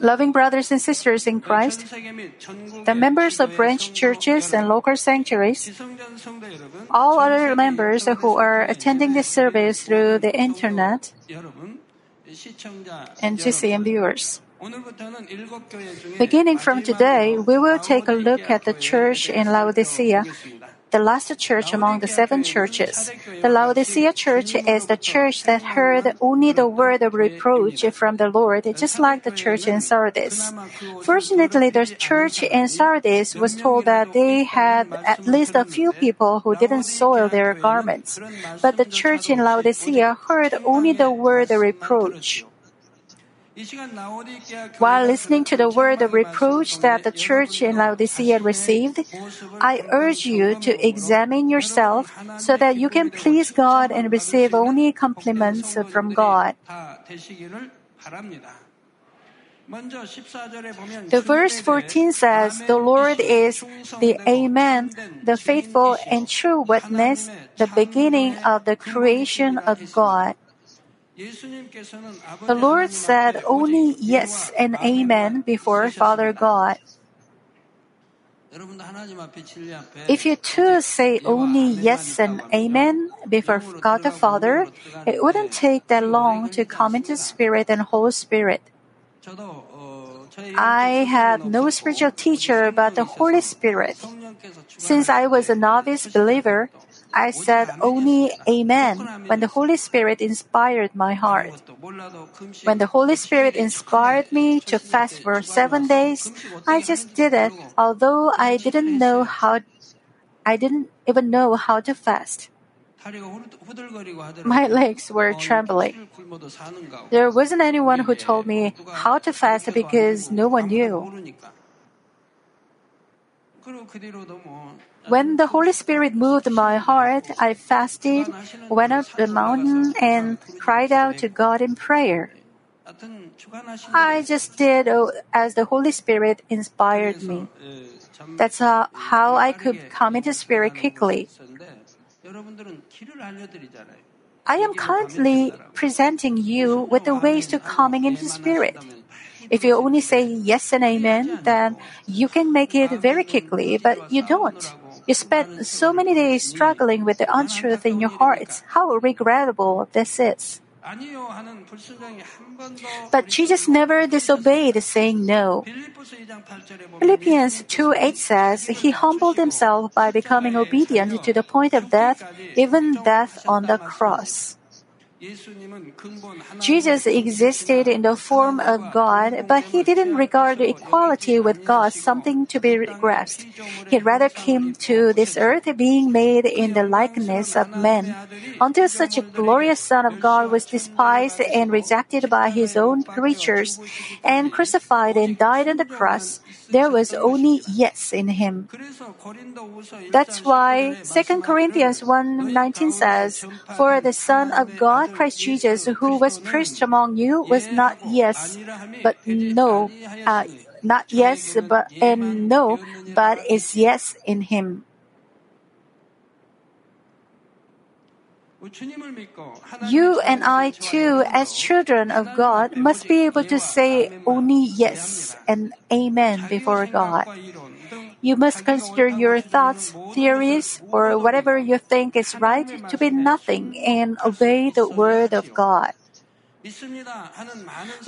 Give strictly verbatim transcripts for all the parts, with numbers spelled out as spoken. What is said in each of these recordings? Loving brothers and sisters in Christ, the members of branch churches and local sanctuaries, all other members who are attending this service through the internet, and G C M viewers. Beginning from today, we will take a look at the church in Laodicea, the last church among the seven churches. The Laodicea church is the church that heard only the word of reproach from the Lord, just like the church in Sardis. Fortunately, the church in Sardis was told that they had at least a few people who didn't soil their garments. But the church in Laodicea heard only the word of reproach. While listening to the word of reproach that the church in Laodicea received, I urge you to examine yourself so that you can please God and receive only compliments from God. The verse fourteen says, "The Lord is the Amen, the faithful and true witness, the beginning of the creation of God." The Lord said only yes and amen before Father God. If you too say only yes and amen before God the Father, it wouldn't take that long to come into Spirit and Holy Spirit. I had no spiritual teacher but the Holy Spirit. Since I was a novice believer, I said only Amen when the Holy Spirit inspired my heart. When the Holy Spirit inspired me to fast for seven days, I just did it, although I didn't know how, I didn't even know how to fast. My legs were trembling. There wasn't anyone who told me how to fast because no one knew. When the Holy Spirit moved my heart, I fasted, went up the mountain, and cried out to God in prayer. I just did as the Holy Spirit inspired me. That's how I could come into Spirit quickly. I am currently presenting you with the ways to coming into Spirit. If you only say yes and amen, then you can make it very quickly, but you don't. You spend so many days struggling with the untruth in your hearts. How regrettable this is. But Jesus never disobeyed, saying no. Philippians two eight says, "He humbled himself by becoming obedient to the point of death, even death on the cross." Jesus existed in the form of God, but he didn't regard equality with God something to be grasped. He rather came to this earth being made in the likeness of men. Until such a glorious Son of God was despised and rejected by his own creatures and crucified and died on the cross, there was only yes in him. That's why Second Corinthians one nineteen says, "For the Son of God, Christ Jesus, who was preached among you, was not yes, but no, uh, not yes, but and no, but is yes in Him." You and I too, as children of God, must be able to say only yes and amen before God. You must consider your thoughts, theories, or whatever you think is right to be nothing and obey the Word of God.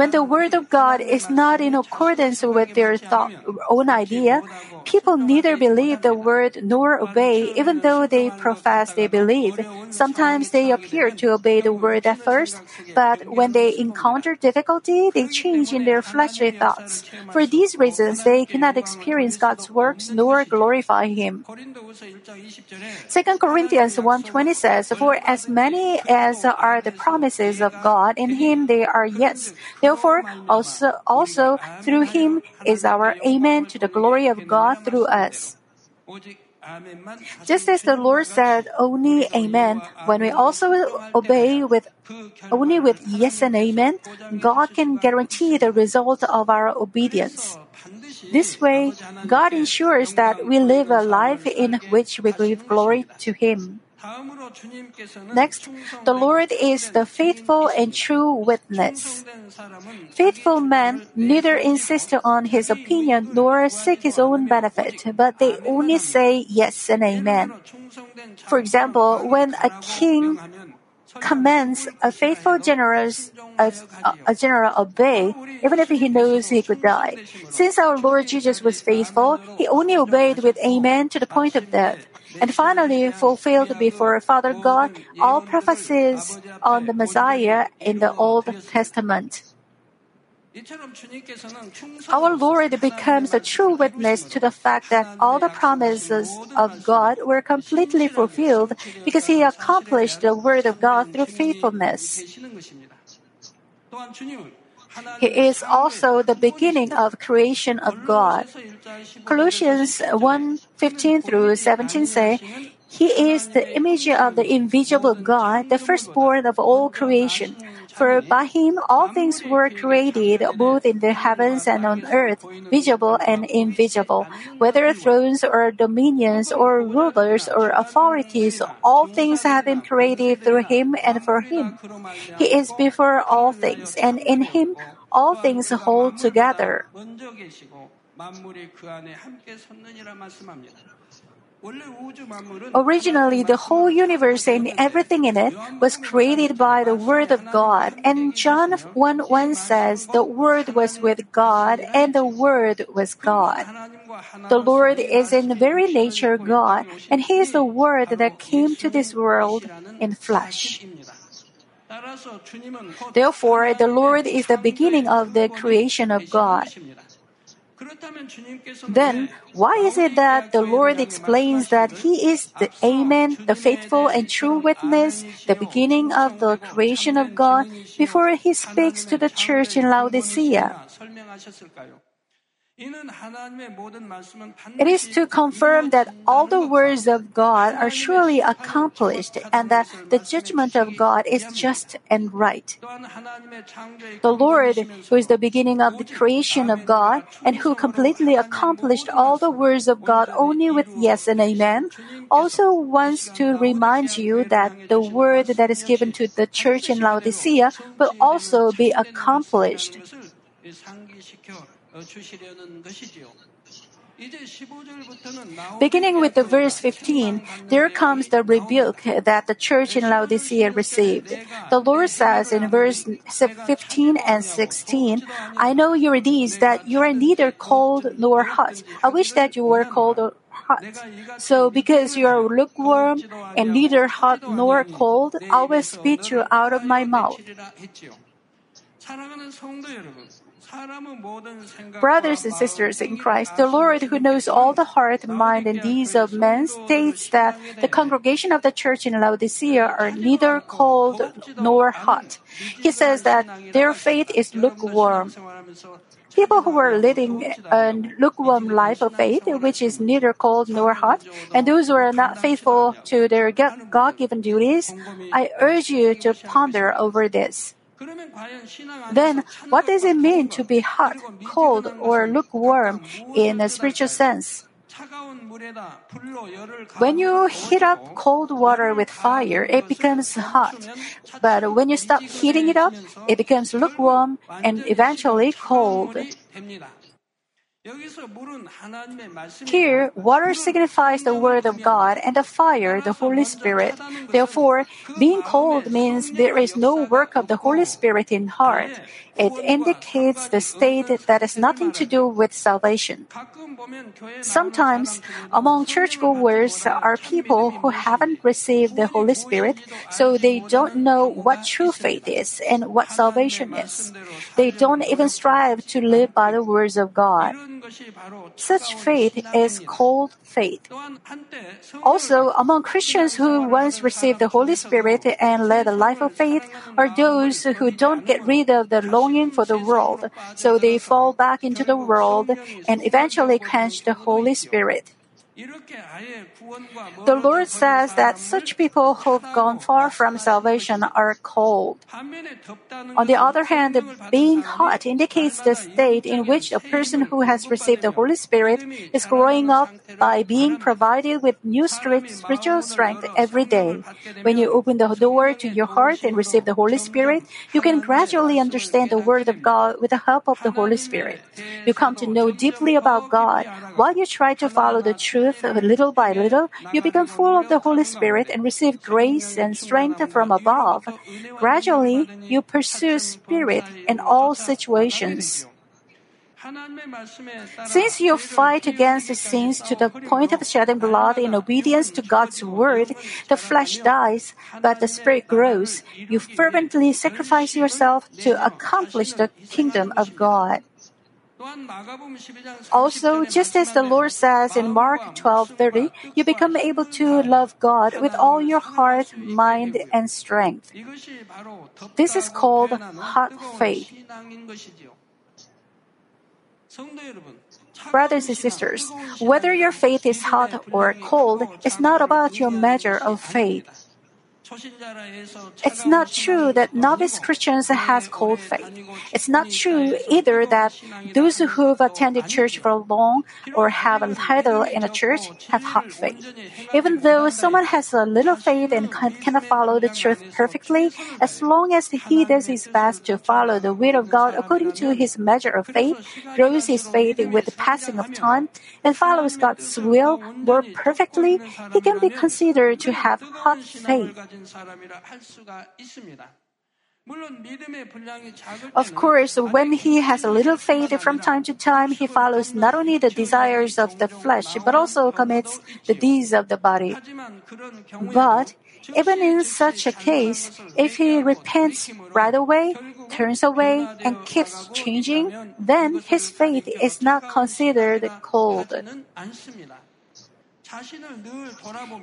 When the Word of God is not in accordance with their thought, own idea, people neither believe the Word nor obey, even though they profess they believe. Sometimes they appear to obey the Word at first, but when they encounter difficulty, they change in their fleshly thoughts. For these reasons, they cannot experience God's works nor glorify Him. Second Corinthians one twenty says, "For as many as are the promises of God, in Him they are yes. Therefore, also, also through Him is our amen to the glory of God through us." Just as the Lord said only amen, when we also obey with only with yes and amen, God can guarantee the result of our obedience. This way, God ensures that we live a life in which we give glory to Him. Next, the Lord is the faithful and true witness. Faithful men neither insist on his opinion nor seek his own benefit, but they only say yes and amen. For example, when a king commands a faithful generous, a, a general obey, even if he knows he could die. Since our Lord Jesus was faithful, he only obeyed with amen to the point of death. And finally fulfilled before Father God all prophecies on the Messiah in the Old Testament. Our Lord becomes a true witness to the fact that all the promises of God were completely fulfilled because He accomplished the Word of God through faithfulness. He is also the beginning of creation of God. Colossians one fifteen through seventeen say, He is the image of the invisible God, the firstborn of all creation. For by Him all things were created, both in the heavens and on earth, visible and invisible. Whether thrones or dominions or rulers or authorities, all things have been created through Him and for Him. He is before all things, and in Him all things hold together. Originally, the whole universe and everything in it was created by the Word of God. And John one one says, The Word was with God, and the Word was God. The Lord is in very nature God, and He is the Word that came to this world in flesh. Therefore, the Lord is the beginning of the creation of God. Then, why is it that the Lord explains that He is the Amen, the faithful and true witness, the beginning of the creation of God, before He speaks to the church in Laodicea? It is to confirm that all the words of God are surely accomplished and that the judgment of God is just and right. The Lord, who is the beginning of the creation of God and who completely accomplished all the words of God only with yes and amen, also wants to remind you that the word that is given to the church in Laodicea will also be accomplished. Beginning with the verse fifteen, there comes the rebuke that the church in Laodicea received. The Lord says in verse fifteen and sixteen, I know your deeds, that you are neither cold nor hot. I wish that you were cold or hot. So because you are lukewarm and neither hot nor cold, I will spit you out of my mouth. Brothers and sisters in Christ, the Lord, who knows all the heart, mind, and deeds of men, states that the congregation of the church in Laodicea are neither cold nor hot. He says that their faith is lukewarm. People who are living a lukewarm life of faith, which is neither cold nor hot, and those who are not faithful to their God-given duties, I urge you to ponder over this. Then, what does it mean to be hot, cold, or lukewarm in a spiritual sense? When you heat up cold water with fire, it becomes hot. But when you stop heating it up, it becomes lukewarm and eventually cold. Here, water signifies the Word of God and the fire, the Holy Spirit. Therefore, being cold means there is no work of the Holy Spirit in heart. It indicates the state that has nothing to do with salvation. Sometimes, among churchgoers are people who haven't received the Holy Spirit, so they don't know what true faith is and what salvation is. They don't even strive to live by the words of God. Such faith is cold faith. Also, among Christians who once received the Holy Spirit and led a life of faith are those who don't get rid of the longing for the world, so they fall back into the world and eventually quench the Holy Spirit. The Lord says that such people who've gone far from salvation are cold. On the other hand, being hot indicates the state in which a person who has received the Holy Spirit is growing up by being provided with new spiritual strength every day. When you open the door to your heart and receive the Holy Spirit, you can gradually understand the Word of God with the help of the Holy Spirit. You come to know deeply about God. While you try to follow the truth little by little, you become full of the Holy Spirit and receive grace and strength from above. Gradually, you pursue Spirit in all situations. Since you fight against sins to the point of shedding blood in obedience to God's word, the flesh dies, but the spirit grows. You fervently sacrifice yourself to accomplish the kingdom of God. Also, just as the Lord says in Mark twelve thirty, you become able to love God with all your heart, mind, and strength. This is called hot faith. Brothers and sisters, whether your faith is hot or cold, it's not about your measure of faith. It's not true that novice Christians have cold faith. It's not true either that those who've attended church for long or have a title in a church have hot faith. Even though someone has a little faith and cannot follow the truth perfectly, as long as he does his best to follow the will of God according to his measure of faith, grows his faith with the passing of time, and follows God's will more perfectly, he can be considered to have hot faith. Of course, when he has a little faith, from time to time he follows not only the desires of the flesh, but also commits the deeds of the body. But even in such a case, if he repents right away, turns away, and keeps changing, then his faith is not considered cold.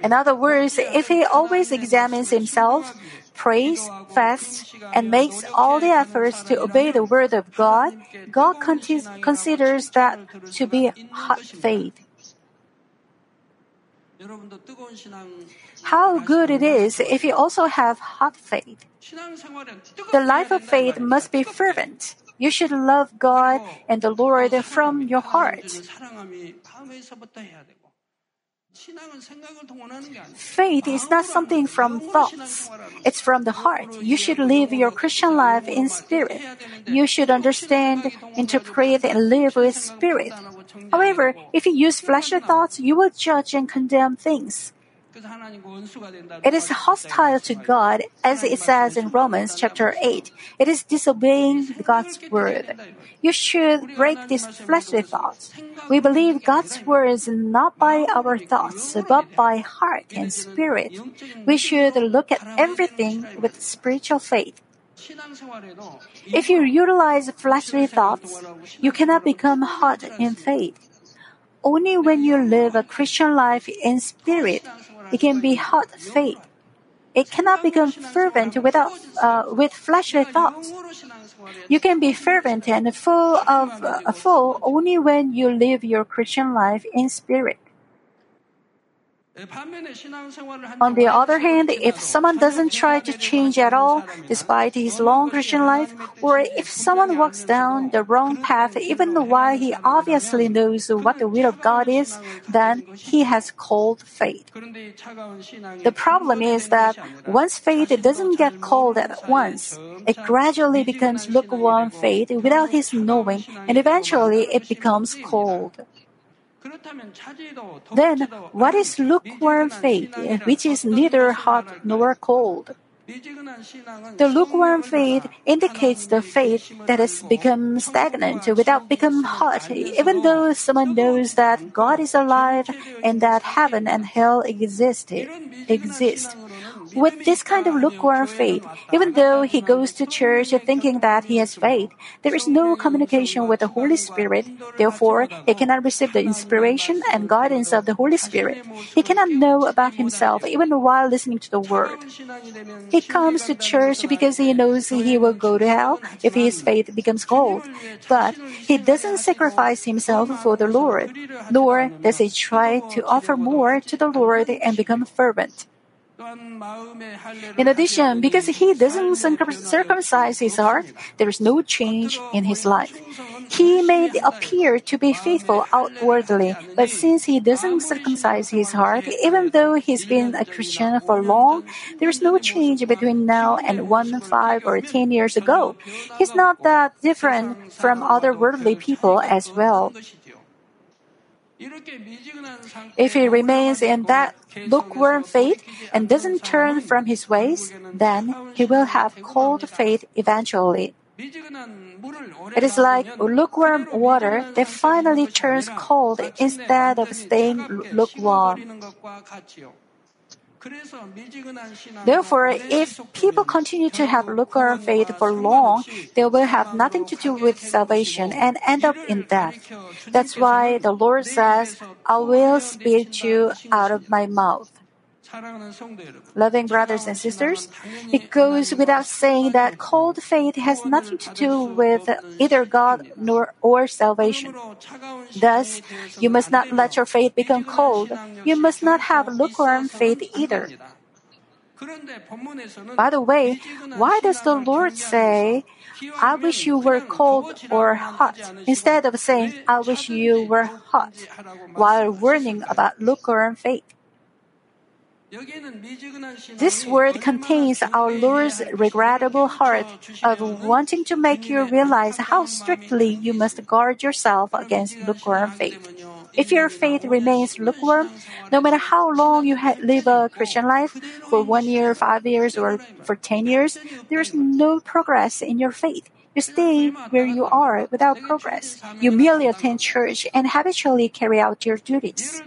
In other words, if he always examines himself, prays, fasts, and makes all the efforts to obey the word of God, God considers that to be hot faith. How good it is if you also have hot faith. The life of faith must be fervent. You should love God and the Lord from your heart. Faith is not something from thoughts. It's from the heart. You should live your Christian life in spirit. You should understand, interpret, and live with spirit. However, if you use fleshly thoughts, you will judge and condemn things. It is hostile to God, as it says in Romans chapter eight. It is disobeying God's word. You should break these fleshly thoughts. We believe God's words not by our thoughts, but by heart and spirit. We should look at everything with spiritual faith. If you utilize fleshly thoughts, you cannot become hot in faith. Only when you live a Christian life in spirit, it can be hot faith. It cannot become fervent without uh, with fleshly thoughts. You can be fervent and full of uh, full only when you live your Christian life in spirit. On the other hand, if someone doesn't try to change at all, despite his long Christian life, or if someone walks down the wrong path even while he obviously knows what the will of God is, then he has cold faith. The problem is that one's faith doesn't get cold at once. It gradually becomes lukewarm faith without his knowing, and eventually it becomes cold. Then, what is lukewarm faith, which is neither hot nor cold? The lukewarm faith indicates the faith that has become stagnant without becoming hot, even though someone knows that God is alive and that heaven and hell exist. exist. with this kind of lukewarm faith, even though he goes to church thinking that he has faith, there is no communication with the Holy Spirit. Therefore, he cannot receive the inspiration and guidance of the Holy Spirit. He cannot know about himself even while listening to the Word. He comes to church because he knows he will go to hell if his faith becomes cold. But he doesn't sacrifice himself for the Lord, nor does he try to offer more to the Lord and become fervent. In addition, because he doesn't circumcise his heart, there is no change in his life. He may appear to be faithful outwardly, but since he doesn't circumcise his heart, even though he's been a Christian for long, there is no change between now and one, five, or ten years ago. He's not that different from other worldly people as well. If he remains in that lukewarm faith and doesn't turn from his ways, then he will have cold faith eventually. It is like lukewarm water that finally turns cold instead of staying lukewarm. Therefore, if people continue to have lukewarm faith for long, they will have nothing to do with salvation and end up in death. That's why the Lord says, "I will spit you out of my mouth." Loving brothers and sisters, it goes without saying that cold faith has nothing to do with either God nor or salvation. Thus, you must not let your faith become cold. You must not have lukewarm faith either. By the way, why does the Lord say, "I wish you were cold or hot," instead of saying, "I wish you were hot," while warning about lukewarm faith? This word contains our Lord's regrettable heart of wanting to make you realize how strictly you must guard yourself against lukewarm faith. If your faith remains lukewarm, no matter how long you live a Christian life, for one year, five years, or for ten years, there is no progress in your faith. You stay where you are without progress. You merely attend church and habitually carry out your duties.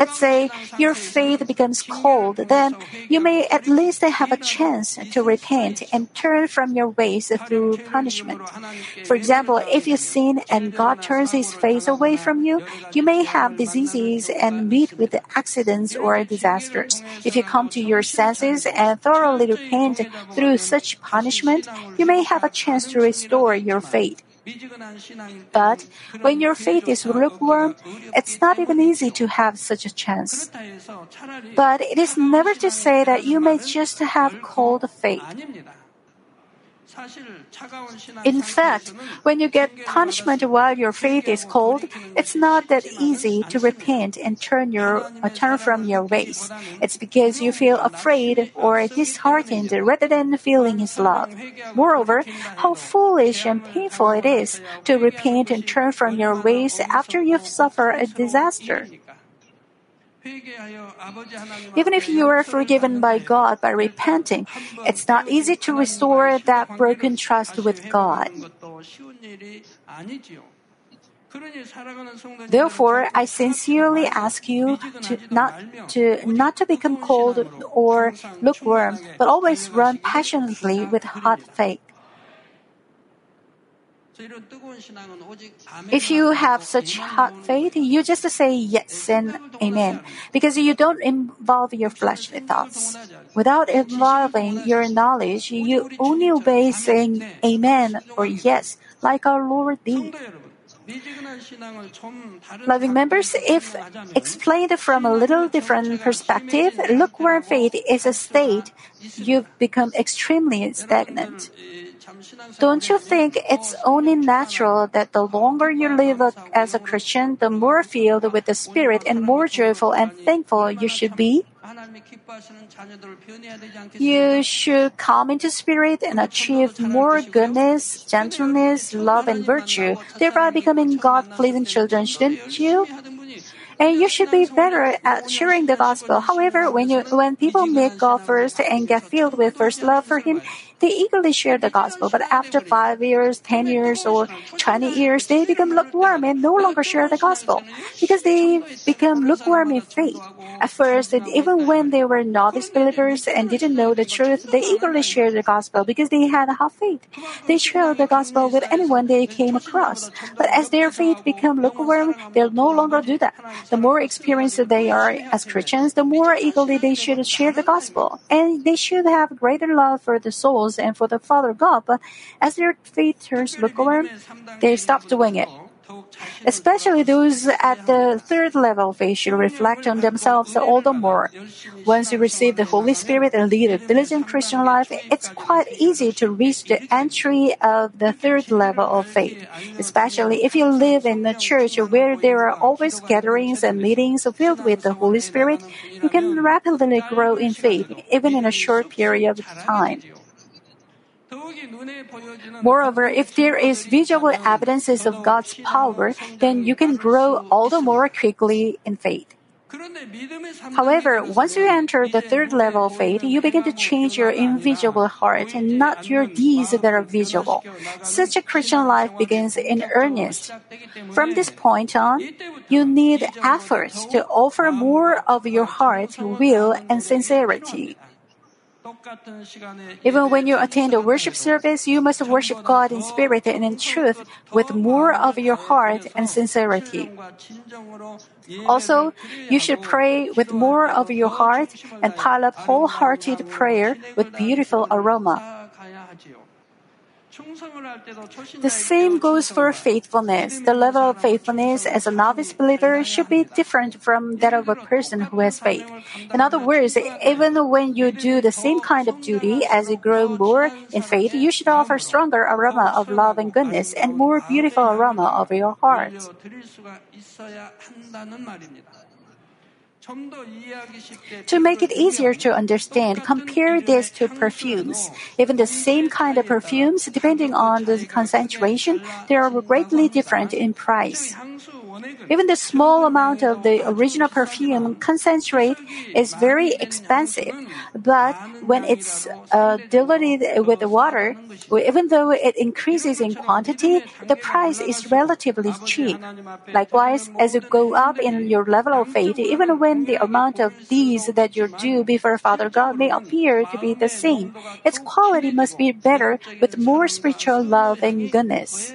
Let's say your faith becomes cold, then you may at least have a chance to repent and turn from your ways through punishment. For example, if you sin and God turns his face away from you, you may have diseases and meet with accidents or disasters. If you come to your senses and thoroughly repent through such punishment, you may have a chance to restore your faith. But when your faith is lukewarm, it's not even easy to have such a chance. But it is never to say that you may just have cold faith. In fact, when you get punishment while your faith is cold, it's not that easy to repent and turn your uh, turn from your ways. It's because you feel afraid or disheartened rather than feeling His love. Moreover, how foolish and painful it is to repent and turn from your ways after you've suffered a disaster. Even if you are forgiven by God by repenting, it's not easy to restore that broken trust with God. Therefore, I sincerely ask you to not to not to become cold or lukewarm, but always run passionately with hot faith. If you have such hot faith, you just say yes and amen, because you don't involve your fleshly thoughts. Without involving your knowledge, you only obey saying amen or yes, like our Lord did. Loving members, if explained from a little different perspective, lukewarm faith is a state you've become extremely stagnant. Don't you think it's only natural that the longer you live as a Christian, the more filled with the Spirit and more joyful and thankful you should be? You should come into Spirit and achieve more goodness, gentleness, love, and virtue, thereby becoming God-pleasing children, shouldn't you? And you should be better at sharing the gospel. However, when you when people meet God first and get filled with first love for Him, They eagerly share the gospel, but after five years, ten years, or twenty years, they become lukewarm and no longer share the gospel because they become lukewarm in faith. At first, even when they were novice believers and didn't know the truth, they eagerly shared the gospel because they had hot faith. They shared the gospel with anyone they came across. But as their faith became lukewarm, they'll no longer do that. The more experienced they are as Christians, the more eagerly they should share the gospel. And they should have greater love for the souls and for the Father God, but as their faith turns lukewarm, they stop doing it. Especially those at the third level of faith should reflect on themselves all the more. Once you receive the Holy Spirit and lead a diligent Christian life, it's quite easy to reach the entry of the third level of faith, especially if you live in a church where there are always gatherings and meetings filled with the Holy Spirit. You can rapidly grow in faith, even in a short period of time. Moreover, if there is visible evidences of God's power, then you can grow all the more quickly in faith. However, once you enter the third level of faith, you begin to change your invisible heart and not your deeds that are visible. Such a Christian life begins in earnest. From this point on, you need efforts to offer more of your heart, will, and sincerity. Even when you attend a worship service, you must worship God in spirit and in truth with more of your heart and sincerity. Also, you should pray with more of your heart and pile up wholehearted prayer with beautiful aroma. The same goes for faithfulness. The level of faithfulness as a novice believer should be different from that of a person who has faith. In other words, even when you do the same kind of duty, as you grow more in faith, you should offer stronger aroma of love and goodness and more beautiful aroma of your heart. To make it easier to understand, compare this to perfumes. Even the same kind of perfumes, depending on the concentration, they are greatly different in price. Even the small amount of the original perfume concentrate is very expensive, but when it's uh, diluted with water, even though it increases in quantity, the price is relatively cheap. Likewise, as you go up in your level of faith, even when the amount of deeds that you do before Father God may appear to be the same, its quality must be better with more spiritual love and goodness.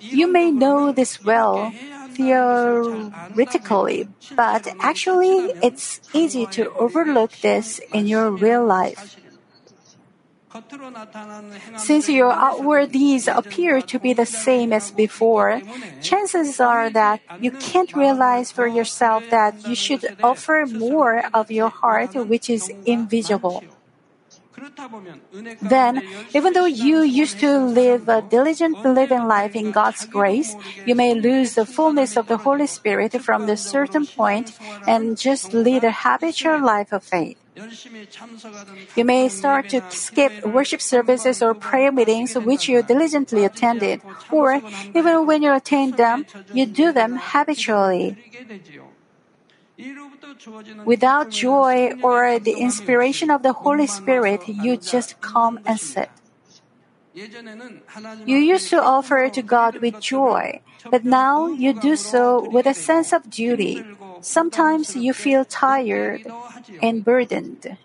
You may know this well theoretically, but actually it's easy to overlook this in your real life. Since your outward deeds appear to be the same as before, chances are that you can't realize for yourself that you should offer more of your heart, which is invisible. Then, even though you used to live a diligent living life in God's grace, you may lose the fullness of the Holy Spirit from the certain point and just lead a habitual life of faith. You may start to skip worship services or prayer meetings which you diligently attended, or even when you attend them, you do them habitually. Without joy or the inspiration of the Holy Spirit, you just come and sit. You used to offer to God with joy, but now you do so with a sense of duty. Sometimes you feel tired and burdened.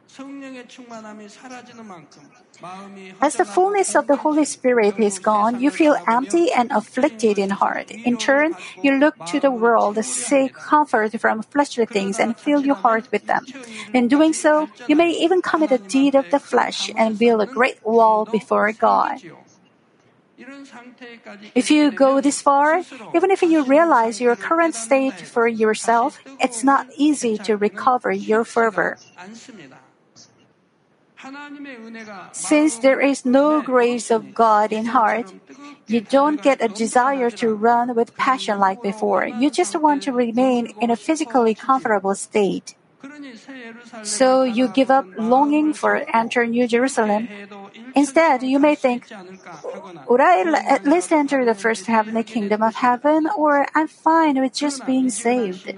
As the fullness of the Holy Spirit is gone, you feel empty and afflicted in heart. In turn, you look to the world, seek comfort from fleshly things, and fill your heart with them. In doing so, you may even commit a deed of the flesh and build a great wall before God. If you go this far, even if you realize your current state for yourself, it's not easy to recover your fervor. Since there is no grace of God in heart, you don't get a desire to run with passion like before. You just want to remain in a physically comfortable state. So you give up longing for enter New Jerusalem. Instead, you may think, would I at least enter the first heavenly kingdom of heaven, or I'm fine with just being saved.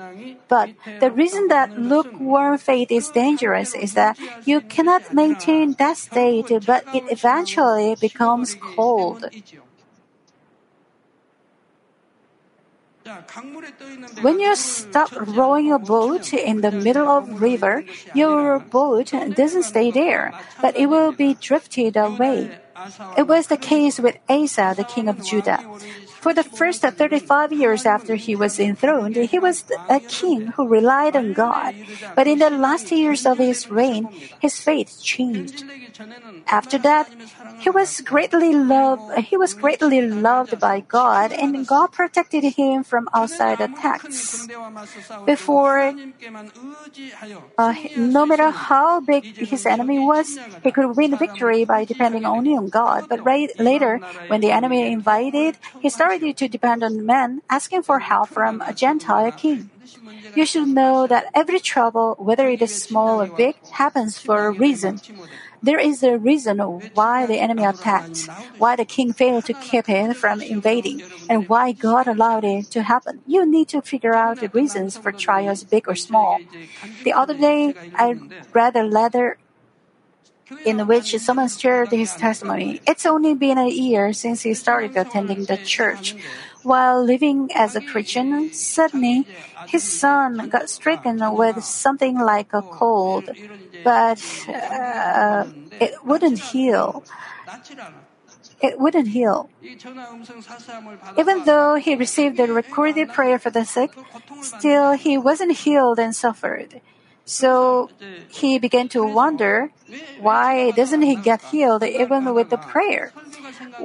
But the reason that lukewarm faith is dangerous is that you cannot maintain that state, but it eventually becomes cold. When you stop rowing a boat in the middle of the river, your boat doesn't stay there, but it will be drifted away. It was the case with Asa, the king of Judah. For the first thirty-five years after he was enthroned, he was a king who relied on God. But in the last years of his reign, his faith changed. After that, he was greatly loved, he was greatly loved by God, and God protected him from outside attacks. Before, uh, no matter how big his enemy was, he could win victory by depending only on God. But right later, when the enemy invaded, he started to depend on men, asking for help from a Gentile king. You should know that every trouble, whether it is small or big, happens for a reason. There is a reason why the enemy attacked, why the king failed to keep it from invading, and why God allowed it to happen. You need to figure out the reasons for trials, big or small. The other day, I read a letter in which someone shared his testimony. It's only been a year since he started attending the church. While living as a Christian, suddenly his son got stricken with something like a cold, but uh, it wouldn't heal. It wouldn't heal. Even though he received a recorded prayer for the sick, still he wasn't healed and suffered. So he began to wonder, why doesn't he get healed even with the prayer?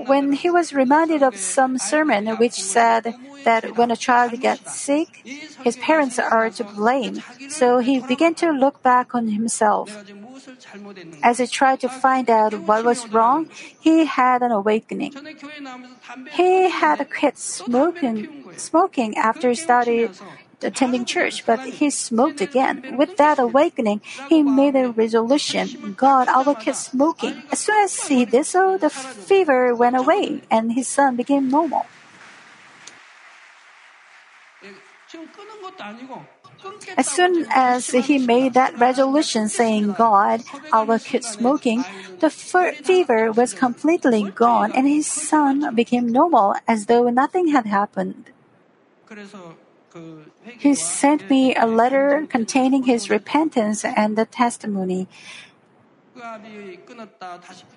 When he was reminded of some sermon which said that when a child gets sick, his parents are to blame, so he began to look back on himself. As he tried to find out what was wrong, he had an awakening. He had quit smoking, smoking after studying attending church, but he smoked again. With that awakening, he made a resolution. God, I will quit smoking. As soon as he did so, the fever went away, and his son became normal. As soon as he made that resolution saying, God, I will quit smoking, the fer- fever was completely gone, and his son became normal as though nothing had happened. He sent me a letter containing his repentance and the testimony.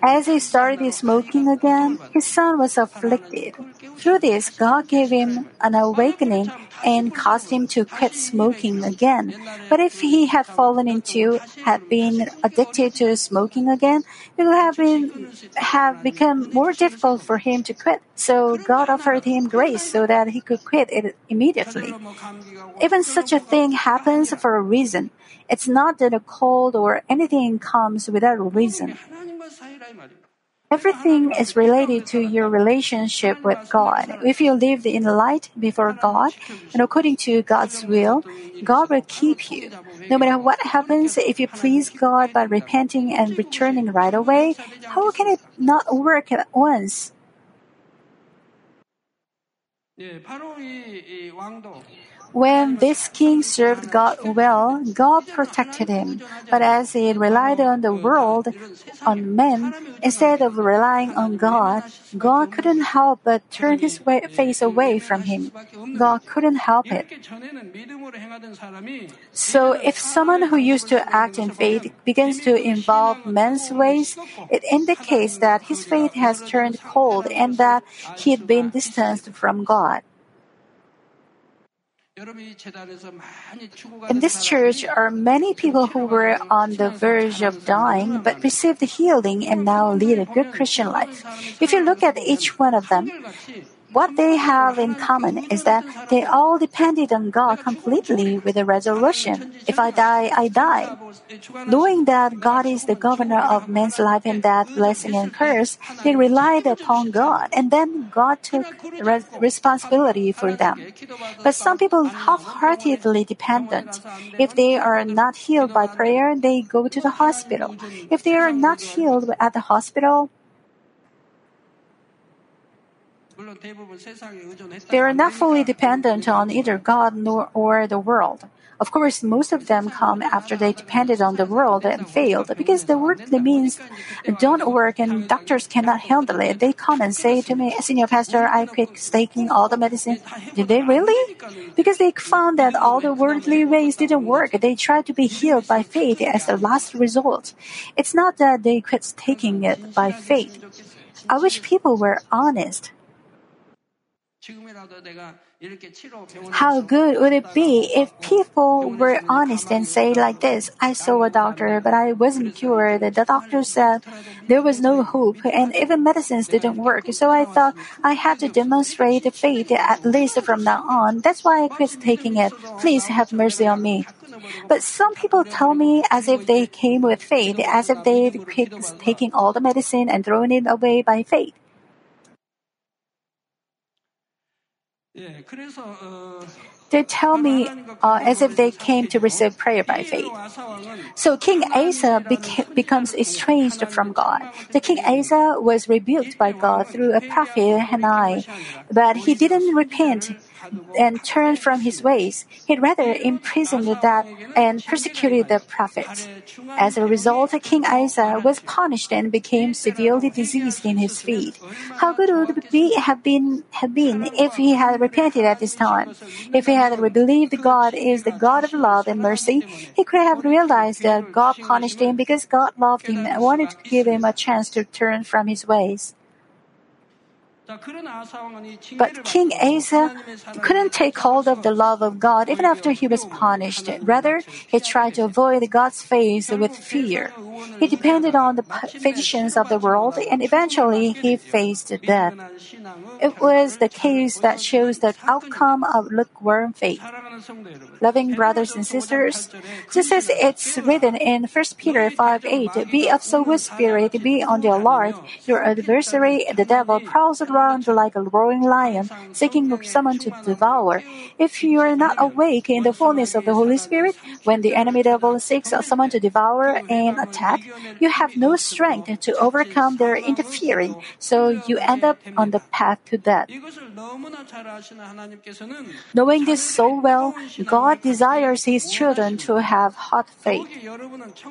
As he started smoking again, his son was afflicted. Through this, God gave him an awakening and caused him to quit smoking again. But if he had fallen into, had been addicted to smoking again, it would have been, have become more difficult for him to quit. So God offered him grace so that he could quit it immediately. Even such a thing happens for a reason. It's not that a cold or anything comes without a reason. Everything is related to your relationship with God. If you live in light before God and according to God's will, God will keep you. No matter what happens, if you please God by repenting and returning right away, how can it not work at once? When this king served God well, God protected him. But as he relied on the world, on men, instead of relying on God, God couldn't help but turn his way, face away from him. God couldn't help it. So if someone who used to act in faith begins to involve men's ways, it indicates that his faith has turned cold and that he had been distanced from God. In this church are many people who were on the verge of dying but received healing and now lead a good Christian life. If you look at each one of them, What they have in common is that they all depended on God completely with the resolution. If I die, I die. Knowing that God is the governor of man's life and that blessing and curse, they relied upon God, and then God took res- responsibility for them. But some people half-heartedly dependent. If they are not healed by prayer, they go to the hospital. If they are not healed at the hospital, they are not fully dependent on either God nor or the world. Of course, most of them come after they depended on the world and failed. Because the worldly means don't work and doctors cannot handle it. They come and say to me, Senior Pastor, I quit taking all the medicine. Did they really? Because they found that all the worldly ways didn't work. They tried to be healed by faith as the last result. It's not that they quit taking it by faith. I wish people were honest. How good would it be if people were honest and say like this, I saw a doctor, but I wasn't cured. The doctor said there was no hope, and even medicines didn't work. So I thought I had to demonstrate faith at least from now on. That's why I quit taking it. Please have mercy on me. But some people tell me as if they came with faith, as if they quit taking all the medicine and thrown it away by faith. They tell me uh, as if they came to receive prayer by faith. So King Asa beca- becomes estranged from God. The King Asa was rebuked by God through a prophet Hanai, but he didn't repent and turned from his ways. He rather imprisoned that and persecuted the prophets. As a result, King Asa was punished and became severely diseased in his feet. How good would it be, have, been, have been if he had repented at this time? If he had believed God is the God of love and mercy, he could have realized that God punished him because God loved him and wanted to give him a chance to turn from his ways. But King Asa couldn't take hold of the love of God even after he was punished. Rather, he tried to avoid God's face with fear. He depended on the physicians of the world, and eventually he faced death. It was the case that shows the outcome of lukewarm faith. Loving brothers and sisters, just as it's written in First Peter five eight, be of sober spirit, be on the alert. Your adversary, the devil, prowls around like a roaring lion, seeking someone to devour. If you are not awake in the fullness of the Holy Spirit, when the enemy devil seeks someone to devour and attack, you have no strength to overcome their interfering, so you end up on the path to death. Knowing this so well, God desires His children to have hot faith.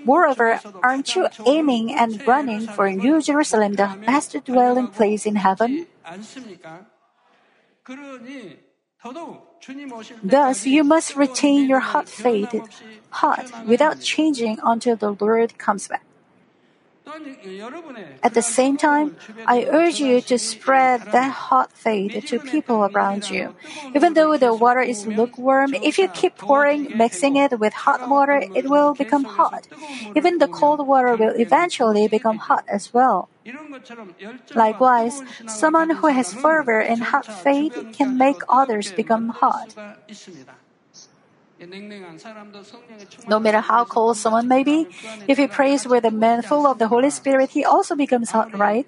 Moreover, aren't you aiming and running for New Jerusalem, the best dwelling place in heaven? Thus, you must retain your hot faith, hot, without changing until the Lord comes back. At the same time, I urge you to spread that hot faith to people around you. Even though the water is lukewarm, if you keep pouring, mixing it with hot water, it will become hot. Even the cold water will eventually become hot as well. Likewise, someone who has fervor and hot faith can make others become hot. No matter how cold someone may be, if he prays with a man full of the Holy Spirit, he also becomes hot, right?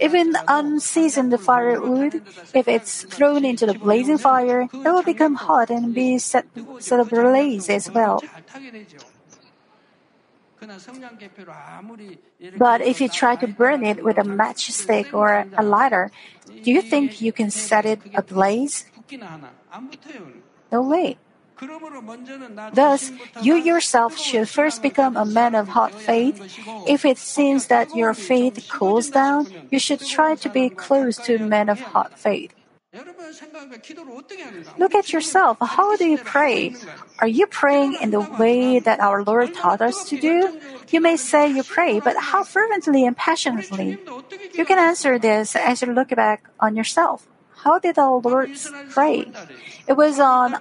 Even unseasoned firewood, if it's thrown into the blazing fire, it will become hot and be set, set ablaze as well. But if you try to burn it with a matchstick or a lighter, do you think you can set it ablaze? No way. Thus, you yourself should first become a man of hot faith. If it seems that your faith cools down, you should try to be close to men of hot faith. Look at yourself. How do you pray? Are you praying in the way that our Lord taught us to do? You may say you pray, but how fervently and passionately? You can answer this as you look back on yourself. How did our Lord pray? It was on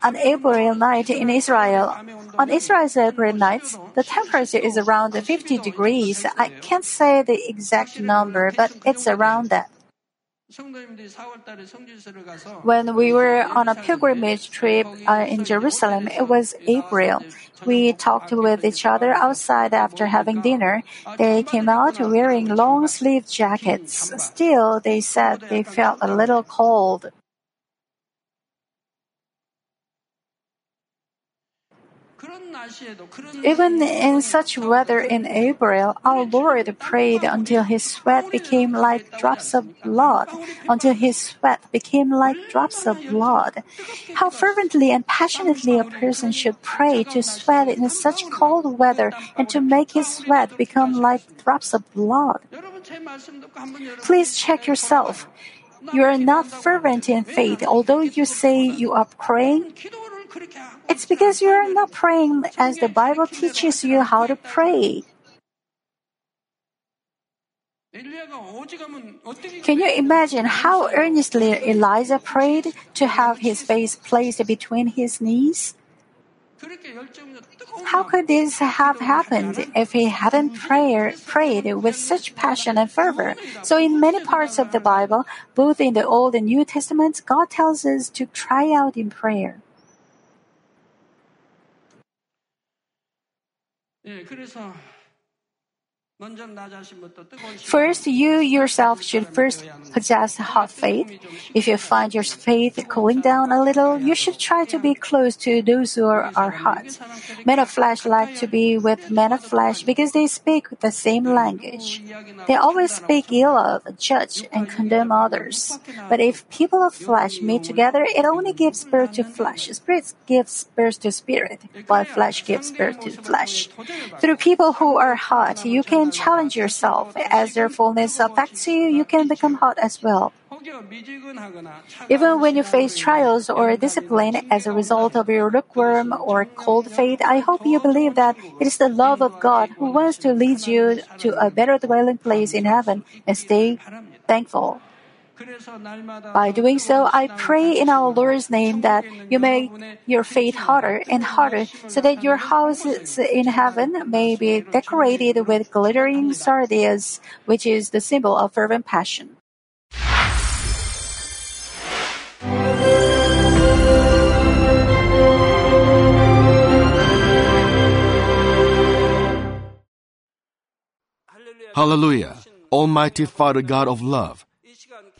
On April night in Israel, on Israel's April nights, the temperature is around fifty degrees. I can't say the exact number, but it's around that. When we were on a pilgrimage trip uh, in Jerusalem, it was April. We talked with each other outside after having dinner. They came out wearing long-sleeve jackets. Still, they said they felt a little cold. Even in such weather in April, our Lord prayed until his sweat became like drops of blood, until his sweat became like drops of blood. How fervently and passionately a person should pray to sweat in such cold weather and to make his sweat become like drops of blood. Please check yourself. You are not fervent in faith, although you say you are praying. It's because you are not praying as the Bible teaches you how to pray. Can you imagine how earnestly Elijah prayed to have his face placed between his knees? How could this have happened if he hadn't prayer, prayed with such passion and fervor? So in many parts of the Bible, both in the Old and New Testaments, God tells us to cry out in prayer. First, you yourself should first possess hot faith. If you find your faith cooling down a little, you should try to be close to those who are, are hot. Men of flesh like to be with men of flesh because they speak the same language. They always speak ill of, judge, and condemn others. But if people of flesh meet together, it only gives birth to flesh. Spirit gives birth to spirit, while flesh gives birth to flesh. Through people who are hot, you can challenge yourself. As their fullness affects you, you can become hot as well. Even when you face trials or discipline as a result of your lukewarm or cold faith, I hope you believe that it is the love of God who wants to lead you to a better dwelling place in heaven, and stay thankful. By doing so, I pray in our Lord's name that you make your faith hotter and hotter so that your houses in heaven may be decorated with glittering sardius, which is the symbol of fervent passion. Hallelujah! Almighty Father God of love,